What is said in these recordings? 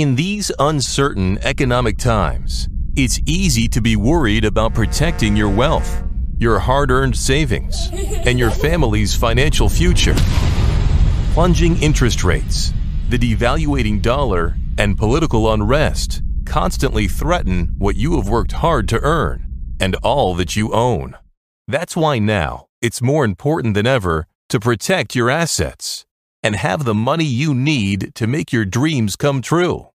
In these uncertain economic times, it's easy to be worried about protecting your wealth, your hard-earned savings, and your family's financial future. Plunging interest rates, the devaluating dollar, and political unrest constantly threaten what you have worked hard to earn and all that you own. That's why now it's more important than ever to protect your assets and have the money you need to make your dreams come true.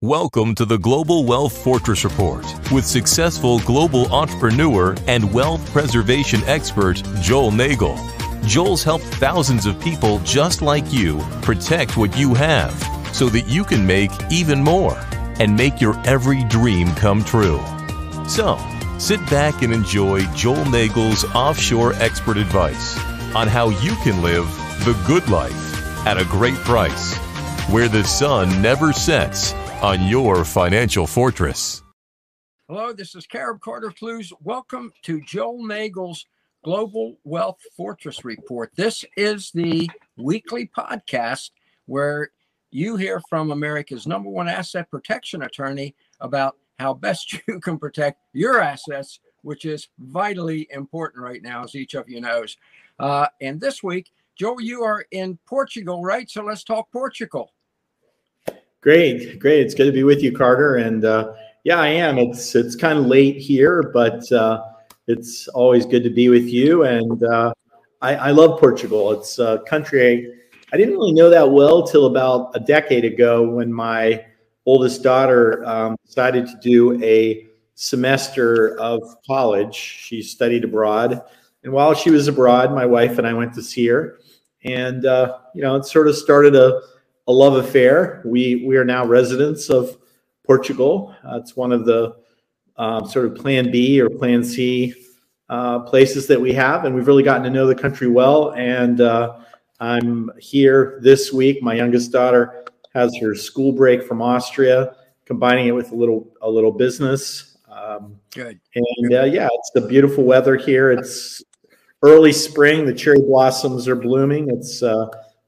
Welcome to the Global Wealth Fortress Report with successful global entrepreneur and wealth preservation expert Joel Nagel. Joel's helped thousands of people just like you protect what you have so that you can make even more and make your every dream come true. So, sit back and enjoy Joel Nagel's offshore expert advice on how you can live the good life at a great price, where the sun never sets on your financial fortress. Hello, this is Carib Carter Clews. Welcome to Joel Nagel's Global Wealth Fortress Report. This is the weekly podcast where you hear from America's #1 asset protection attorney about how best you can protect your assets, which is vitally important right now, as each of you knows. And this week, Joel, you are in Portugal, right? So let's talk Portugal. Great. It's good to be with you, Carter. And yeah, I am. It's kind of late here, but it's always good to be with you. And I love Portugal. It's a country I didn't really know that well till about a decade ago when my oldest daughter decided to do a semester of college. She studied abroad. And while she was abroad, my wife and I went to see her. And, you know, it sort of started a love affair. We are now residents of Portugal. It's one of the sort of plan B or plan C places that we have. And we've really gotten to know the country well. And I'm here this week. My youngest daughter has her school break from Austria, combining it with a little business. Good. And yeah, it's the beautiful weather here. It's early spring. The cherry blossoms are blooming. It's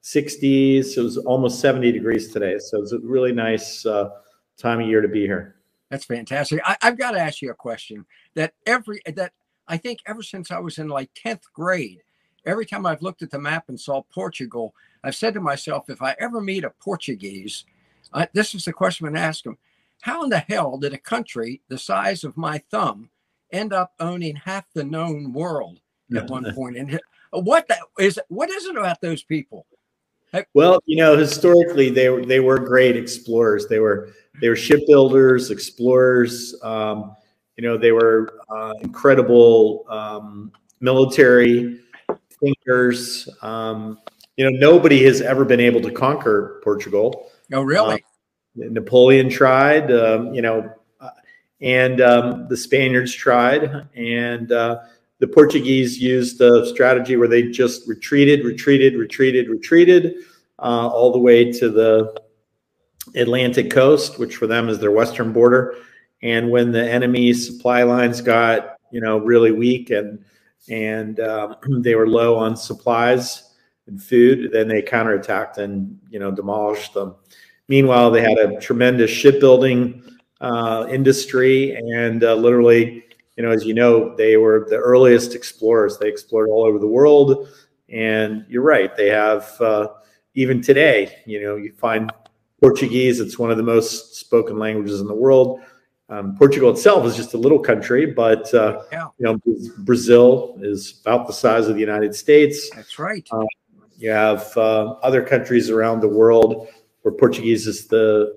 60s. So it was almost 70 degrees today. So it's a really nice time of year to be here. That's fantastic. I've got to ask you a question that I think ever since I was in like 10th grade, every time I've looked at the map and saw Portugal, I've said to myself, if I ever meet a Portuguese, this is the question I'm going to ask him. How in the hell did a country the size of my thumb end up owning half the known world at one point? And what is it about those people? Well, you know, historically they were great explorers. They were shipbuilders, explorers. You know, they were incredible military thinkers. You know, nobody has ever been able to conquer Portugal. Oh, really? Napoleon tried, you know, and the Spaniards tried, and the Portuguese used the strategy where they just retreated, all the way to the Atlantic coast, which for them is their western border. And when the enemy supply lines got, you know, really weak and they were low on supplies and food, then they counterattacked and, you know, demolished them. Meanwhile, they had a tremendous shipbuilding industry, and literally, you know, as you know, they were the earliest explorers. They explored all over the world, and you're right. They have, even today, you know, you find Portuguese. It's one of the most spoken languages in the world. Portugal itself is just a little country, but, you know, Brazil is about the size of the United States. That's right. You have other countries around the world where Portuguese is the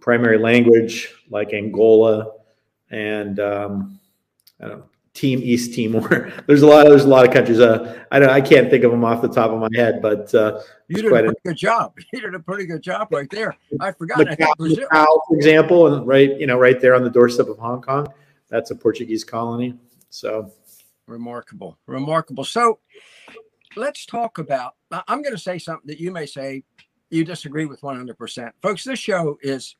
primary language, like Angola and I don't know, East Timor. There's a lot of countries. I can't think of them off the top of my head, but you did quite a good job. You did a pretty good job right there. I forgot. Macau, for example, and right there on the doorstep of Hong Kong, that's a Portuguese colony. So remarkable. So let's talk about. I'm going to say something that you may say you disagree with 100%. Folks, this show is,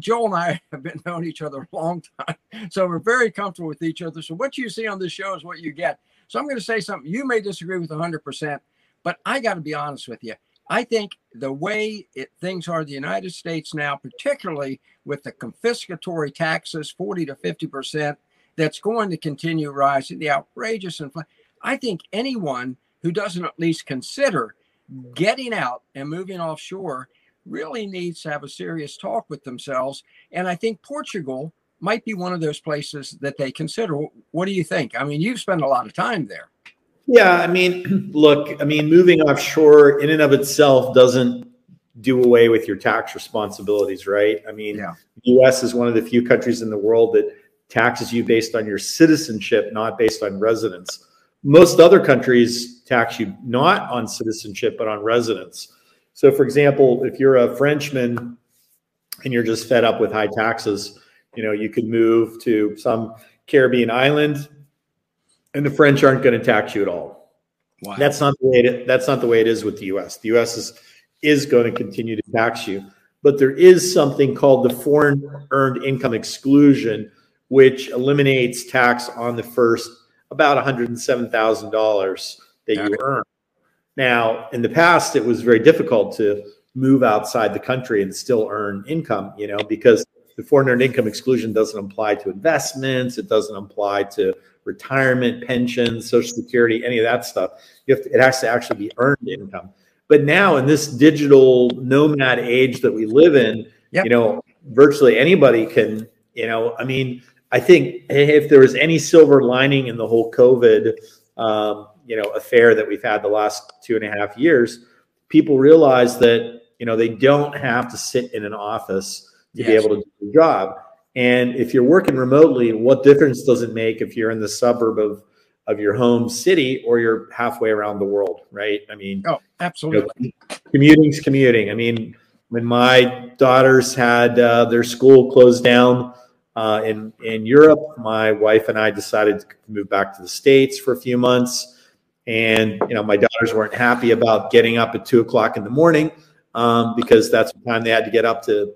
Joel and I have been knowing each other a long time, so we're very comfortable with each other. So what you see on this show is what you get. So I'm going to say something you may disagree with 100%, but I got to be honest with you. I think the way things are in the United States now, particularly with the confiscatory taxes, 40 to 50%, that's going to continue rising, the outrageous inflation. I think anyone who doesn't at least consider getting out and moving offshore really needs to have a serious talk with themselves. And I think Portugal might be one of those places that they consider. What do you think? I mean, you've spent a lot of time there. Yeah, I mean, look, I mean, moving offshore in and of itself doesn't do away with your tax responsibilities, right? I mean, the U.S. is one of the few countries in the world that taxes you based on your citizenship, not based on residence. Most other countries tax you not on citizenship, but on residence. So, for example, if you're a Frenchman and you're just fed up with high taxes, you know, you could move to some Caribbean island, and the French aren't going to tax you at all. Wow. That's not the way it, that's not the way it is with the U.S. The U.S. is going to continue to tax you. But there is something called the foreign earned income exclusion, which eliminates tax on the first about $107,000 that you earn. Now, in the past, it was very difficult to move outside the country and still earn income, you know, because the foreign earned income exclusion doesn't apply to investments. It doesn't apply to retirement, pensions, Social Security, any of that stuff. You have to, it has to actually be earned income. But now in this digital nomad age that we live in, you know, virtually anybody can, you know, I mean, I think if there was any silver lining in the whole COVID, you know, affair that we've had the last 2.5 years, people realize that, you know, they don't have to sit in an office to be able to do your job. And if you're working remotely, what difference does it make if you're in the suburb of your home city or you're halfway around the world, right? I mean, absolutely. You know, commuting's commuting. I mean, when my daughters had their school closed down in Europe, my wife and I decided to move back to the States for a few months. And, you know, my daughters weren't happy about getting up at 2 o'clock in the morning because that's the time they had to get up to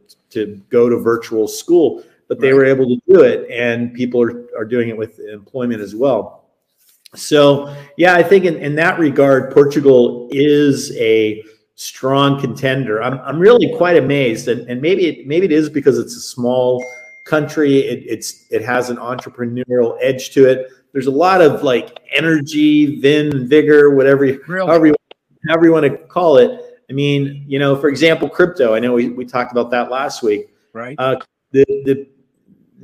go to virtual school, but they were able to do it, and people are doing it with employment as well. So yeah, I think in that regard, Portugal is a strong contender. I'm really quite amazed, and maybe it is because it's a small country. It has an entrepreneurial edge to it. There's a lot of like energy, vigor, whatever, however you want to call it. I mean, you know, for example, crypto. I know we talked about that last week. Right.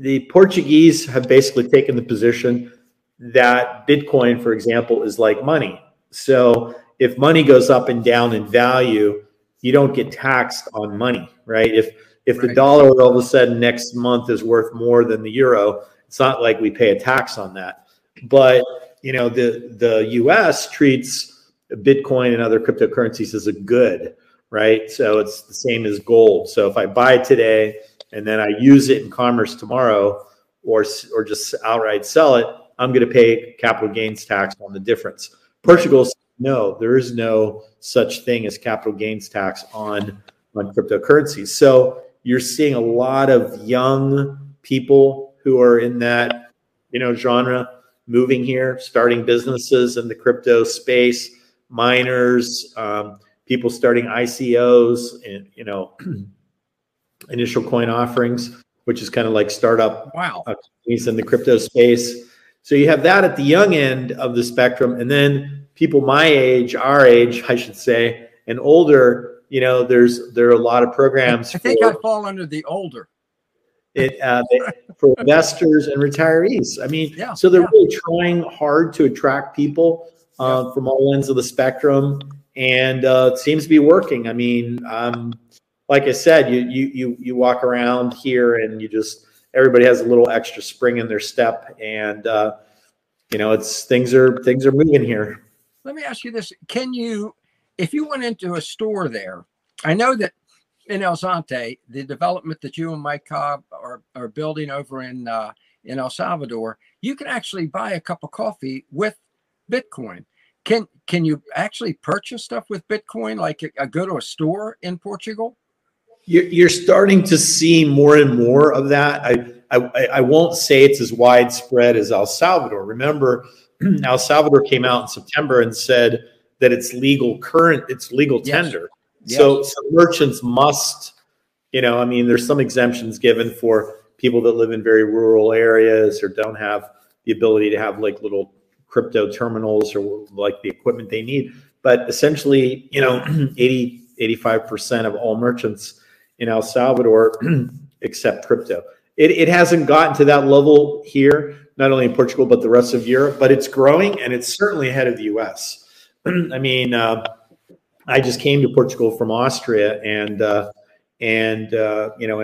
The Portuguese have basically taken the position that Bitcoin, for example, is like money. So if money goes up and down in value, you don't get taxed on money, right? If the dollar all of a sudden next month is worth more than the euro, it's not like we pay a tax on that. But, you know, the U.S. treats Bitcoin and other cryptocurrencies is a good, right? So it's the same as gold. So if I buy it today and then I use it in commerce tomorrow or just outright sell it, I'm going to pay capital gains tax on the difference. Portugal says, no, there is no such thing as capital gains tax on cryptocurrencies. So you're seeing a lot of young people who are in that, you know, genre moving here, starting businesses in the crypto space, miners, people starting ICOs and, you know, initial coin offerings, which is kind of like startup companies in the crypto space. So you have that at the young end of the spectrum. And then people my age, our age, I should say, and older, you know, there are a lot of programs. I think I fall under the older. For investors and retirees. I mean, so they're really trying hard to attract people from all ends of the spectrum, and it seems to be working. I mean, like I said, you walk around here and you just everybody has a little extra spring in their step, and you know, it's things are moving here. Let me ask you this: can you, if you went into a store there? I know that in El Zante, the development that you and Mike Cobb are building over in El Salvador, you can actually buy a cup of coffee with Bitcoin. Can you actually purchase stuff with Bitcoin, like go to a store in Portugal? You're starting to see more and more of that. I won't say it's as widespread as El Salvador. Remember, El Salvador came out in September and said that it's legal tender. Yeah. So merchants must, there's some exemptions given for people that live in very rural areas or don't have the ability to have like little crypto terminals or like the equipment they need. But essentially, 85% of all merchants in El Salvador accept crypto. It hasn't gotten to that level here, not only in Portugal, but the rest of Europe, but it's growing and it's certainly ahead of the US. I just came to Portugal from Austria and in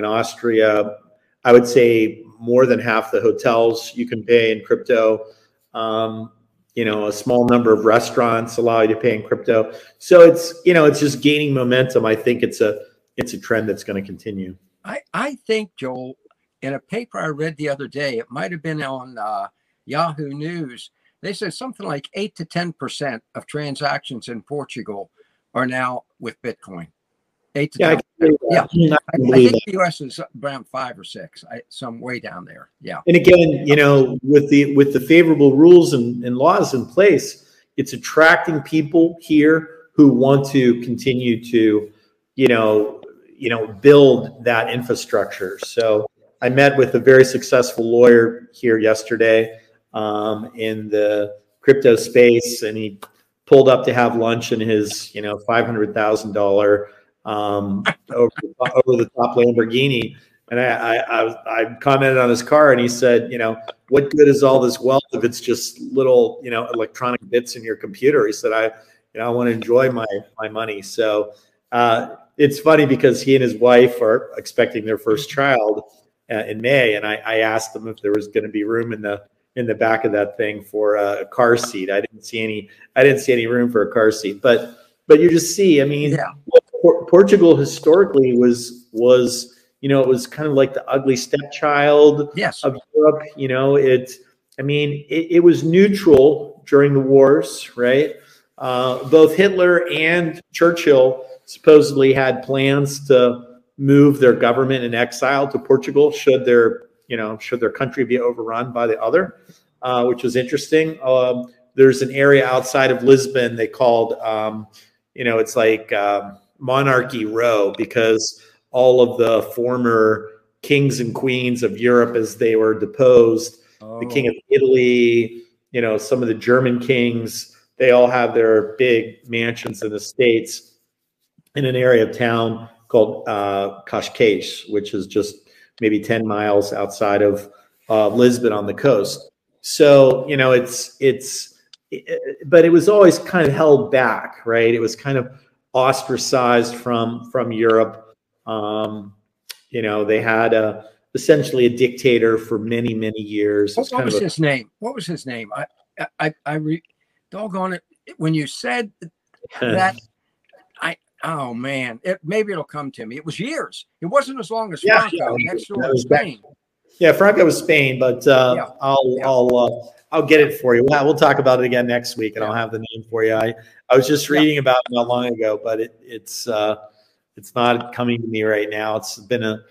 Austria, I would say more than half the hotels you can pay in crypto, a small number of restaurants allow you to pay in crypto. So it's just gaining momentum. I think it's a trend that's going to continue. I think, Joel, in a paper I read the other day, it might have been on Yahoo News. They said something like 8 to 10% of transactions in Portugal are now with Bitcoin. 8 to 10%. I think the US is around 5 or 6, some way down there. Yeah. And again, with the favorable rules and laws in place, it's attracting people here who want to continue to, build that infrastructure. So I met with a very successful lawyer here yesterday in the crypto space, and he pulled up to have lunch in his, $500,000 over the top Lamborghini, and I commented on his car, and he said, what good is all this wealth if it's just little, electronic bits in your computer? He said, I want to enjoy my money. So it's funny because he and his wife are expecting their first child in May, and I asked them if there was going to be room in the back of that thing for a car seat. I didn't see any room for a car seat, but you just see, yeah. Portugal historically was it was kind of like the ugly stepchild of Europe. It was neutral during the wars, right? Both Hitler and Churchill supposedly had plans to move their government in exile to Portugal should their country be overrun by the other, which was interesting. There's an area outside of Lisbon they called, it's like... Monarchy Row, because all of the former kings and queens of Europe, as they were deposed, the king of Italy, some of the German kings, they all have their big mansions and estates in an area of town called Cascais, which is just maybe 10 miles outside of Lisbon on the coast. So, but it was always kind of held back, right? It was kind of ostracized from Europe. They had essentially a dictator for many, many years. His name? What was his name? Doggone it. When you said that, maybe it'll come to me. It was years. It wasn't as long as Franco. Next door to Spain. Yeah, Franco was Spain, but I'll get it for you. We'll talk about it again next week, and I'll have the name for you. I was just reading about it not long ago, but it's not coming to me right now. It's been a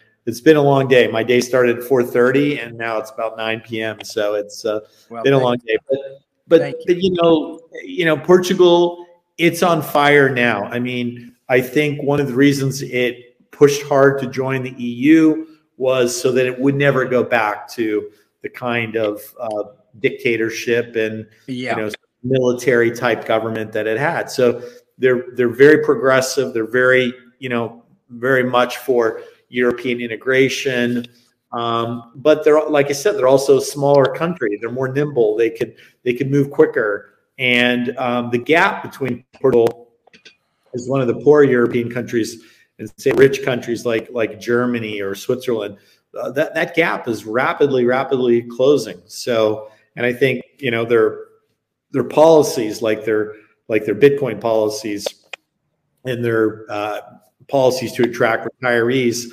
long day. My day started at 4:30, and now it's about 9 p.m. So it's been a long day. But Portugal, it's on fire now. I think one of the reasons it pushed hard to join the EU was so that it would never go back to the kind of dictatorship and military type government that it had. So they're very progressive. They're very very much for European integration. But they're, like I said, they're also a smaller country. They're more nimble. They could move quicker. And the gap between Portugal as one of the poor European countries and say rich countries like Germany or Switzerland, that gap is rapidly closing. So, and I think their policies, like their Bitcoin policies and their policies to attract retirees.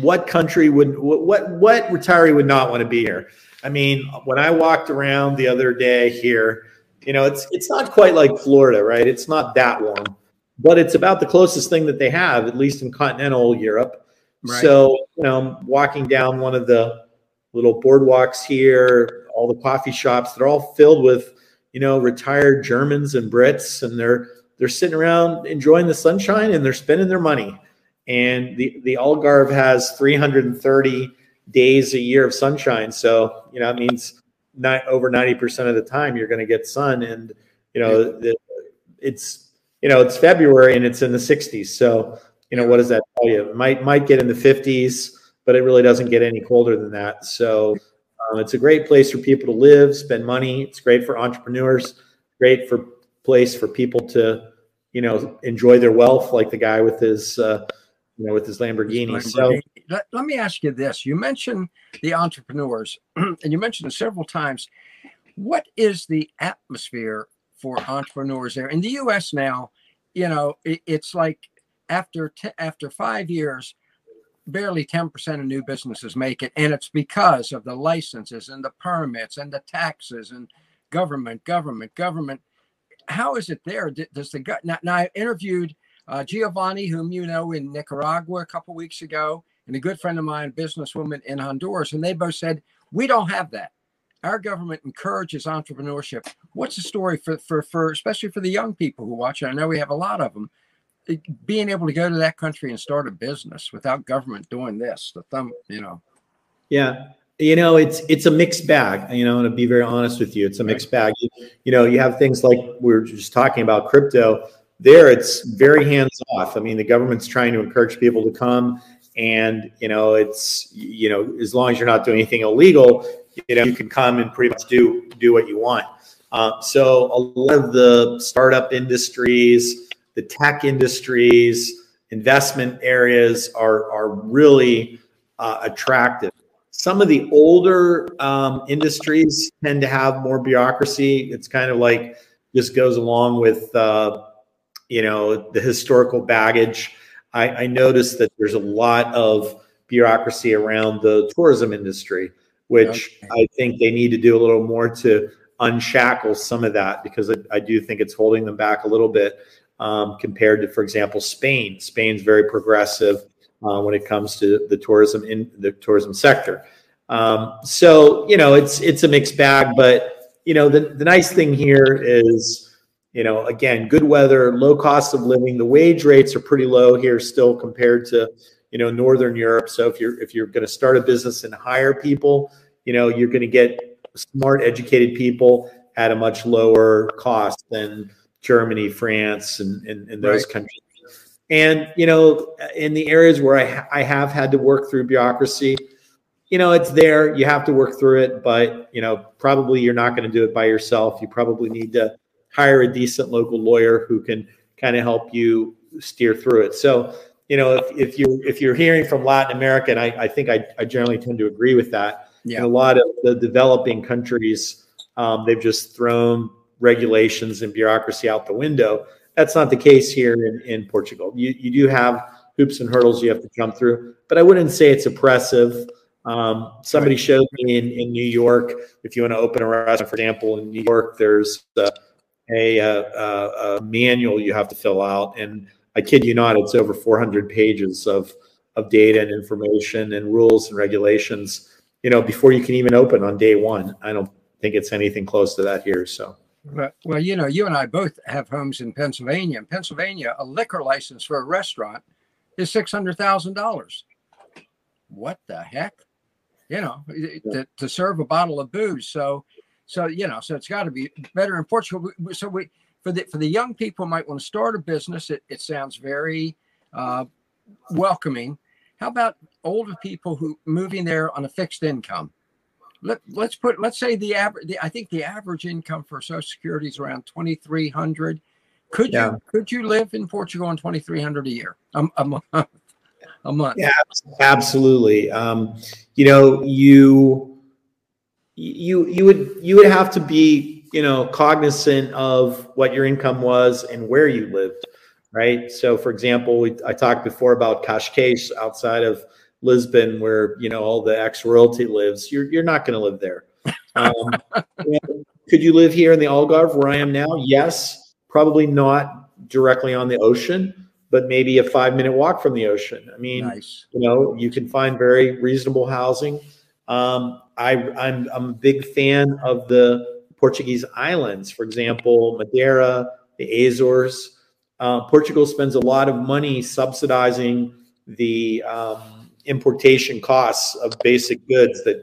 What country would what retiree would not want to be here? When I walked around the other day here, it's not quite like Florida, right? It's not that warm, but it's about the closest thing that they have, at least in continental Europe. Right. So, walking down one of the little boardwalks here, all the coffee shops, they're all filled with, retired Germans and Brits, and they're they're sitting around enjoying the sunshine and they're spending their money. And the Algarve has 330 days a year of sunshine. So, you know, it means not over 90% of the time you're going to get sun. And, you know, it's February and it's in the 60s. So, you know, what does that tell you? It might get in the 50s, but it really doesn't get any colder than that. So it's a great place for people to live, spend money. It's great for entrepreneurs, great for place for people to, you know, enjoy their wealth, like the guy with his, with his Lamborghini. So let me ask you this. You mentioned the entrepreneurs and you mentioned it several times. What is the atmosphere for entrepreneurs there in the U.S. now? You know, it's like after 5 years, barely 10% of new businesses make it. And it's because of the licenses and the permits and the taxes and government. How is it there? Does the gut now? I interviewed Giovanni, whom you know, in Nicaragua a couple weeks ago, and a good friend of mine, businesswoman in Honduras, and they both said we don't have that. Our government encourages entrepreneurship. What's the story for especially for the young people who watch it? I know we have a lot of them. Being able to go to that country and start a business without government doing this, Yeah. You know, it's a mixed bag, you know, and to be very honest with you, it's a mixed bag. You know, you have things like we were just talking about crypto there. It's very hands off. I mean, the government's trying to encourage people to come and, you know, it's, you know, as long as you're not doing anything illegal, you know, you can come and pretty much do what you want. So a lot of the startup industries, the tech industries, investment areas are really attractive. Some of the older industries tend to have more bureaucracy. It's kind of like this goes along with, the historical baggage. I noticed that there's a lot of bureaucracy around the tourism industry, which I think they need to do a little more to unshackle some of that, because I do think it's holding them back a little bit compared to, for example, Spain. Spain's very progressive when it comes to the tourism sector. So, you know, it's a mixed bag, but, you know, the nice thing here is, you know, again, good weather, low cost of living. The wage rates are pretty low here still compared to, you know, Northern Europe. So if you're going to start a business and hire people, you know, you're going to get smart, educated people at a much lower cost than Germany, France, and those countries. And, you know, in the areas where I have had to work through bureaucracy, you know, it's there. You have to work through it, but, you know, probably you're not going to do it by yourself. You probably need to hire a decent local lawyer who can kind of help you steer through it. So, you know, if you're hearing from Latin America, and I think I generally tend to agree with that. Yeah. In a lot of the developing countries, they've just thrown regulations and bureaucracy out the window. That's not the case here in Portugal. You do have hoops and hurdles you have to jump through, but I wouldn't say it's oppressive. Somebody showed me in New York, if you want to open a restaurant, for example, in New York, there's a manual you have to fill out. And I kid you not, it's over 400 pages of data and information and rules and regulations, you know, before you can even open on day one. I don't think it's anything close to that here, so. Well, you know, you and I both have homes in Pennsylvania. In Pennsylvania, a liquor license for a restaurant is $600,000. What the heck? You know, to serve a bottle of booze. So you know, so it's got to be better in Portugal. So for the young people who might want to start a business, it sounds very welcoming. How about older people who moving there on a fixed income? Let's say I think the average income for Social Security is around $2,300. Could you live in Portugal on $2,300 a year, a month? Yeah, absolutely. You know, you would have to be, you know, cognizant of what your income was and where you lived, right? So, for example, I talked before about Cascais outside of Lisbon, where, you know, all the ex-royalty lives. You're not going to live there. Could you live here in the Algarve where I am now? Yes, probably not directly on the ocean, but maybe a 5-minute walk from the ocean. I mean, nice. You know, you can find very reasonable housing. I'm a big fan of the Portuguese islands, for example, Madeira, the Azores. Portugal spends a lot of money subsidizing the importation costs of basic goods that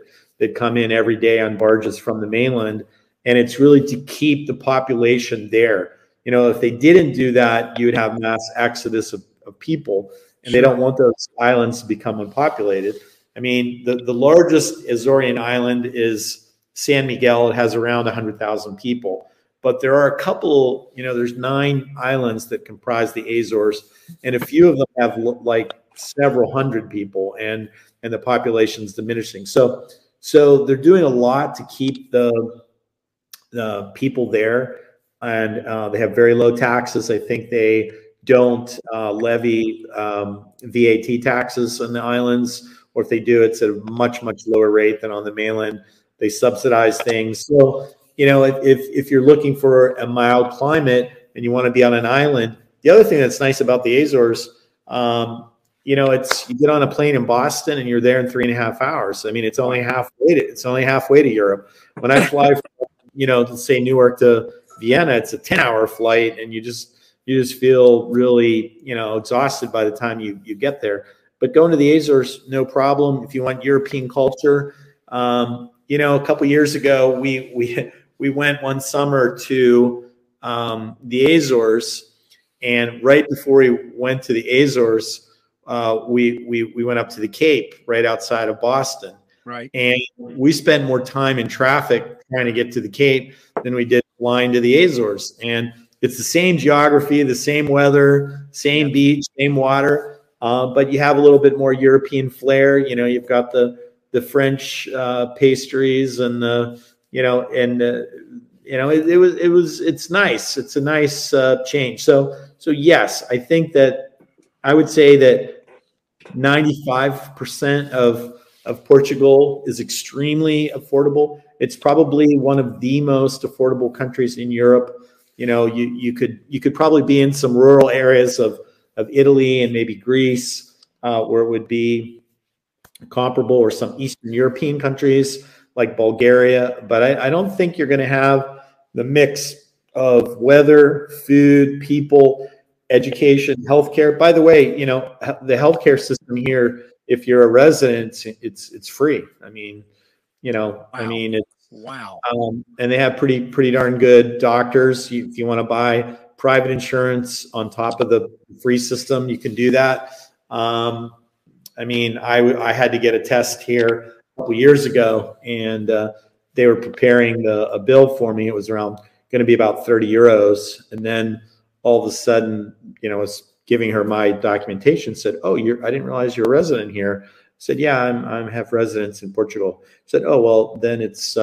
come in every day on barges from the mainland. And it's really to keep the population there. You know, if they didn't do that, you would have mass exodus of people, and sure, they don't want those islands to become unpopulated. I mean, the largest Azorean island is San Miguel. It has around 100,000 people. But there are a couple, you know, there's 9 islands that comprise the Azores, and a few of them have like several hundred people, and the population's diminishing. So they're doing a lot to keep the people there, and they have very low taxes. I think they don't levy VAT taxes on the islands, or if they do, it's at a much, much lower rate than on the mainland. They subsidize things. So, you know, if you're looking for a mild climate and you want to be on an island, the other thing that's nice about the Azores, you know, it's you get on a plane in Boston and you're there in 3.5 hours. I mean, it's only halfway to Europe. When I fly from, you know, to say Newark to Vienna, it's a 10-hour flight, and you just feel really, you know, exhausted by the time you get there. But going to the Azores, no problem. If you want European culture, you know, a couple of years ago, we went one summer to the Azores, and right before we went to the Azores, we went up to the Cape right outside of Boston. Right. And we spent more time in traffic trying to get to the Cape than we did flying to the Azores. And it's the same geography, the same weather, same beach, same water, but you have a little bit more European flair. You know, you've got the French pastries and the, it's nice. It's a nice change. So yes, I think that I would say that 95% of Portugal is extremely affordable. It's probably one of the most affordable countries in Europe. You know, you could probably be in some rural areas of Italy and maybe Greece where it would be comparable, or some Eastern European countries like Bulgaria, but I don't think you're going to have the mix of weather, food, people, education, healthcare. By the way, you know, the healthcare system here, if you're a resident, it's free. I mean, you know, wow. I mean, it's wow. And they have pretty darn good doctors. If you want to buy private insurance on top of the free system, you can do that. I mean, I had to get a test here a couple years ago, and they were preparing a bill for me. It was going to be about 30 euros. And then all of a sudden, you know, I was giving her my documentation, said, "Oh, I didn't realize you're a resident here." I said, "Yeah, I'm half residence in Portugal." I said, "Oh, well, then it's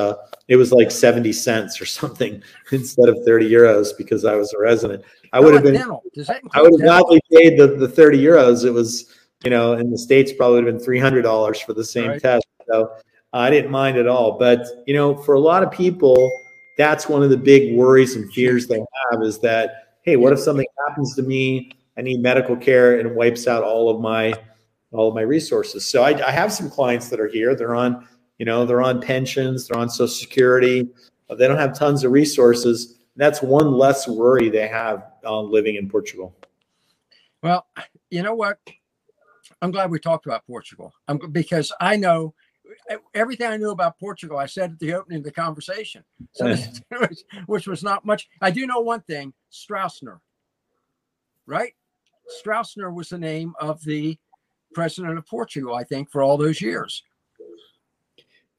it was like 70 cents or something instead of 30 euros because I was a resident." I would have been I would have gladly paid the 30 euros. It was, you know, in the States probably would have been $300 for the same test. So I didn't mind at all. But, you know, for a lot of people, that's one of the big worries and fears they have is that, hey, what if something happens to me? I need medical care, and it wipes out all of my resources. So I have some clients that are here. They're on, you know, they're on pensions, they're on Social Security. They don't have tons of resources. That's one less worry they have living in Portugal. Well, you know what? I'm glad we talked about Portugal because I know everything I knew about Portugal. I said at the opening of the conversation, so, which was not much. I do know one thing, Straussner, right? Straussner was the name of the president of Portugal, I think, for all those years.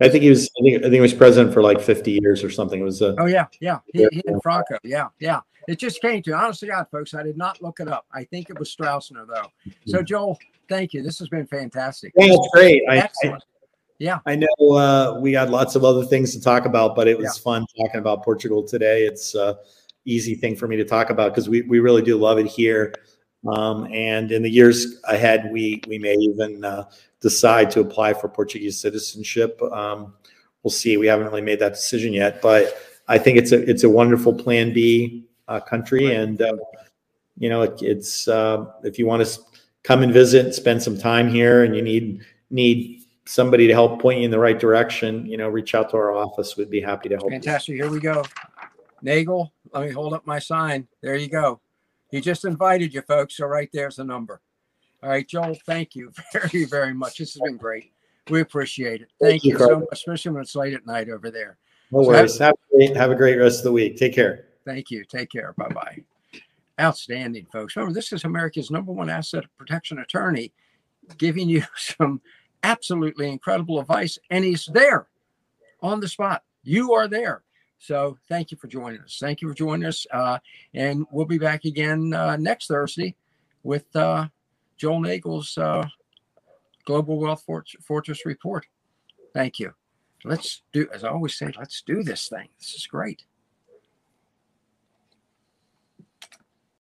I think he was. I think he was president for like 50 years or something. It was. He and Franco. Yeah. It just came to. Honestly, God, folks, I did not look it up. I think it was Straussner, though. So, Joel, thank you. This has been fantastic. Yeah, it's great. Excellent. I know we had lots of other things to talk about, but it was fun talking about Portugal today. It's an easy thing for me to talk about because we really do love it here. And in the years ahead, we may even decide to apply for Portuguese citizenship. We'll see. We haven't really made that decision yet, but I think it's a wonderful Plan B country. Right. And, you know, it's if you want to come and visit and spend some time here and you need somebody to help point you in the right direction, you know, reach out to our office. We'd be happy to help. Fantastic. Here we go. Nagel, let me hold up my sign. There you go. He just invited you folks. So right there's the number. All right, Joel, thank you very, very much. This has been great. We appreciate it. Thank you so much, especially when it's late at night over there. No worries. Have a great rest of the week. Take care. Thank you. Take care. Bye-bye. Outstanding, folks. Remember, this is America's #1 asset protection attorney giving you some absolutely incredible advice, and he's there on the spot. You are there. So thank you for joining us. Thank you for joining us. And we'll be back again next Thursday with Joel Nagel's Global Wealth Fortress Report. Thank you. Let's do, as I always say, let's do this thing. This is great.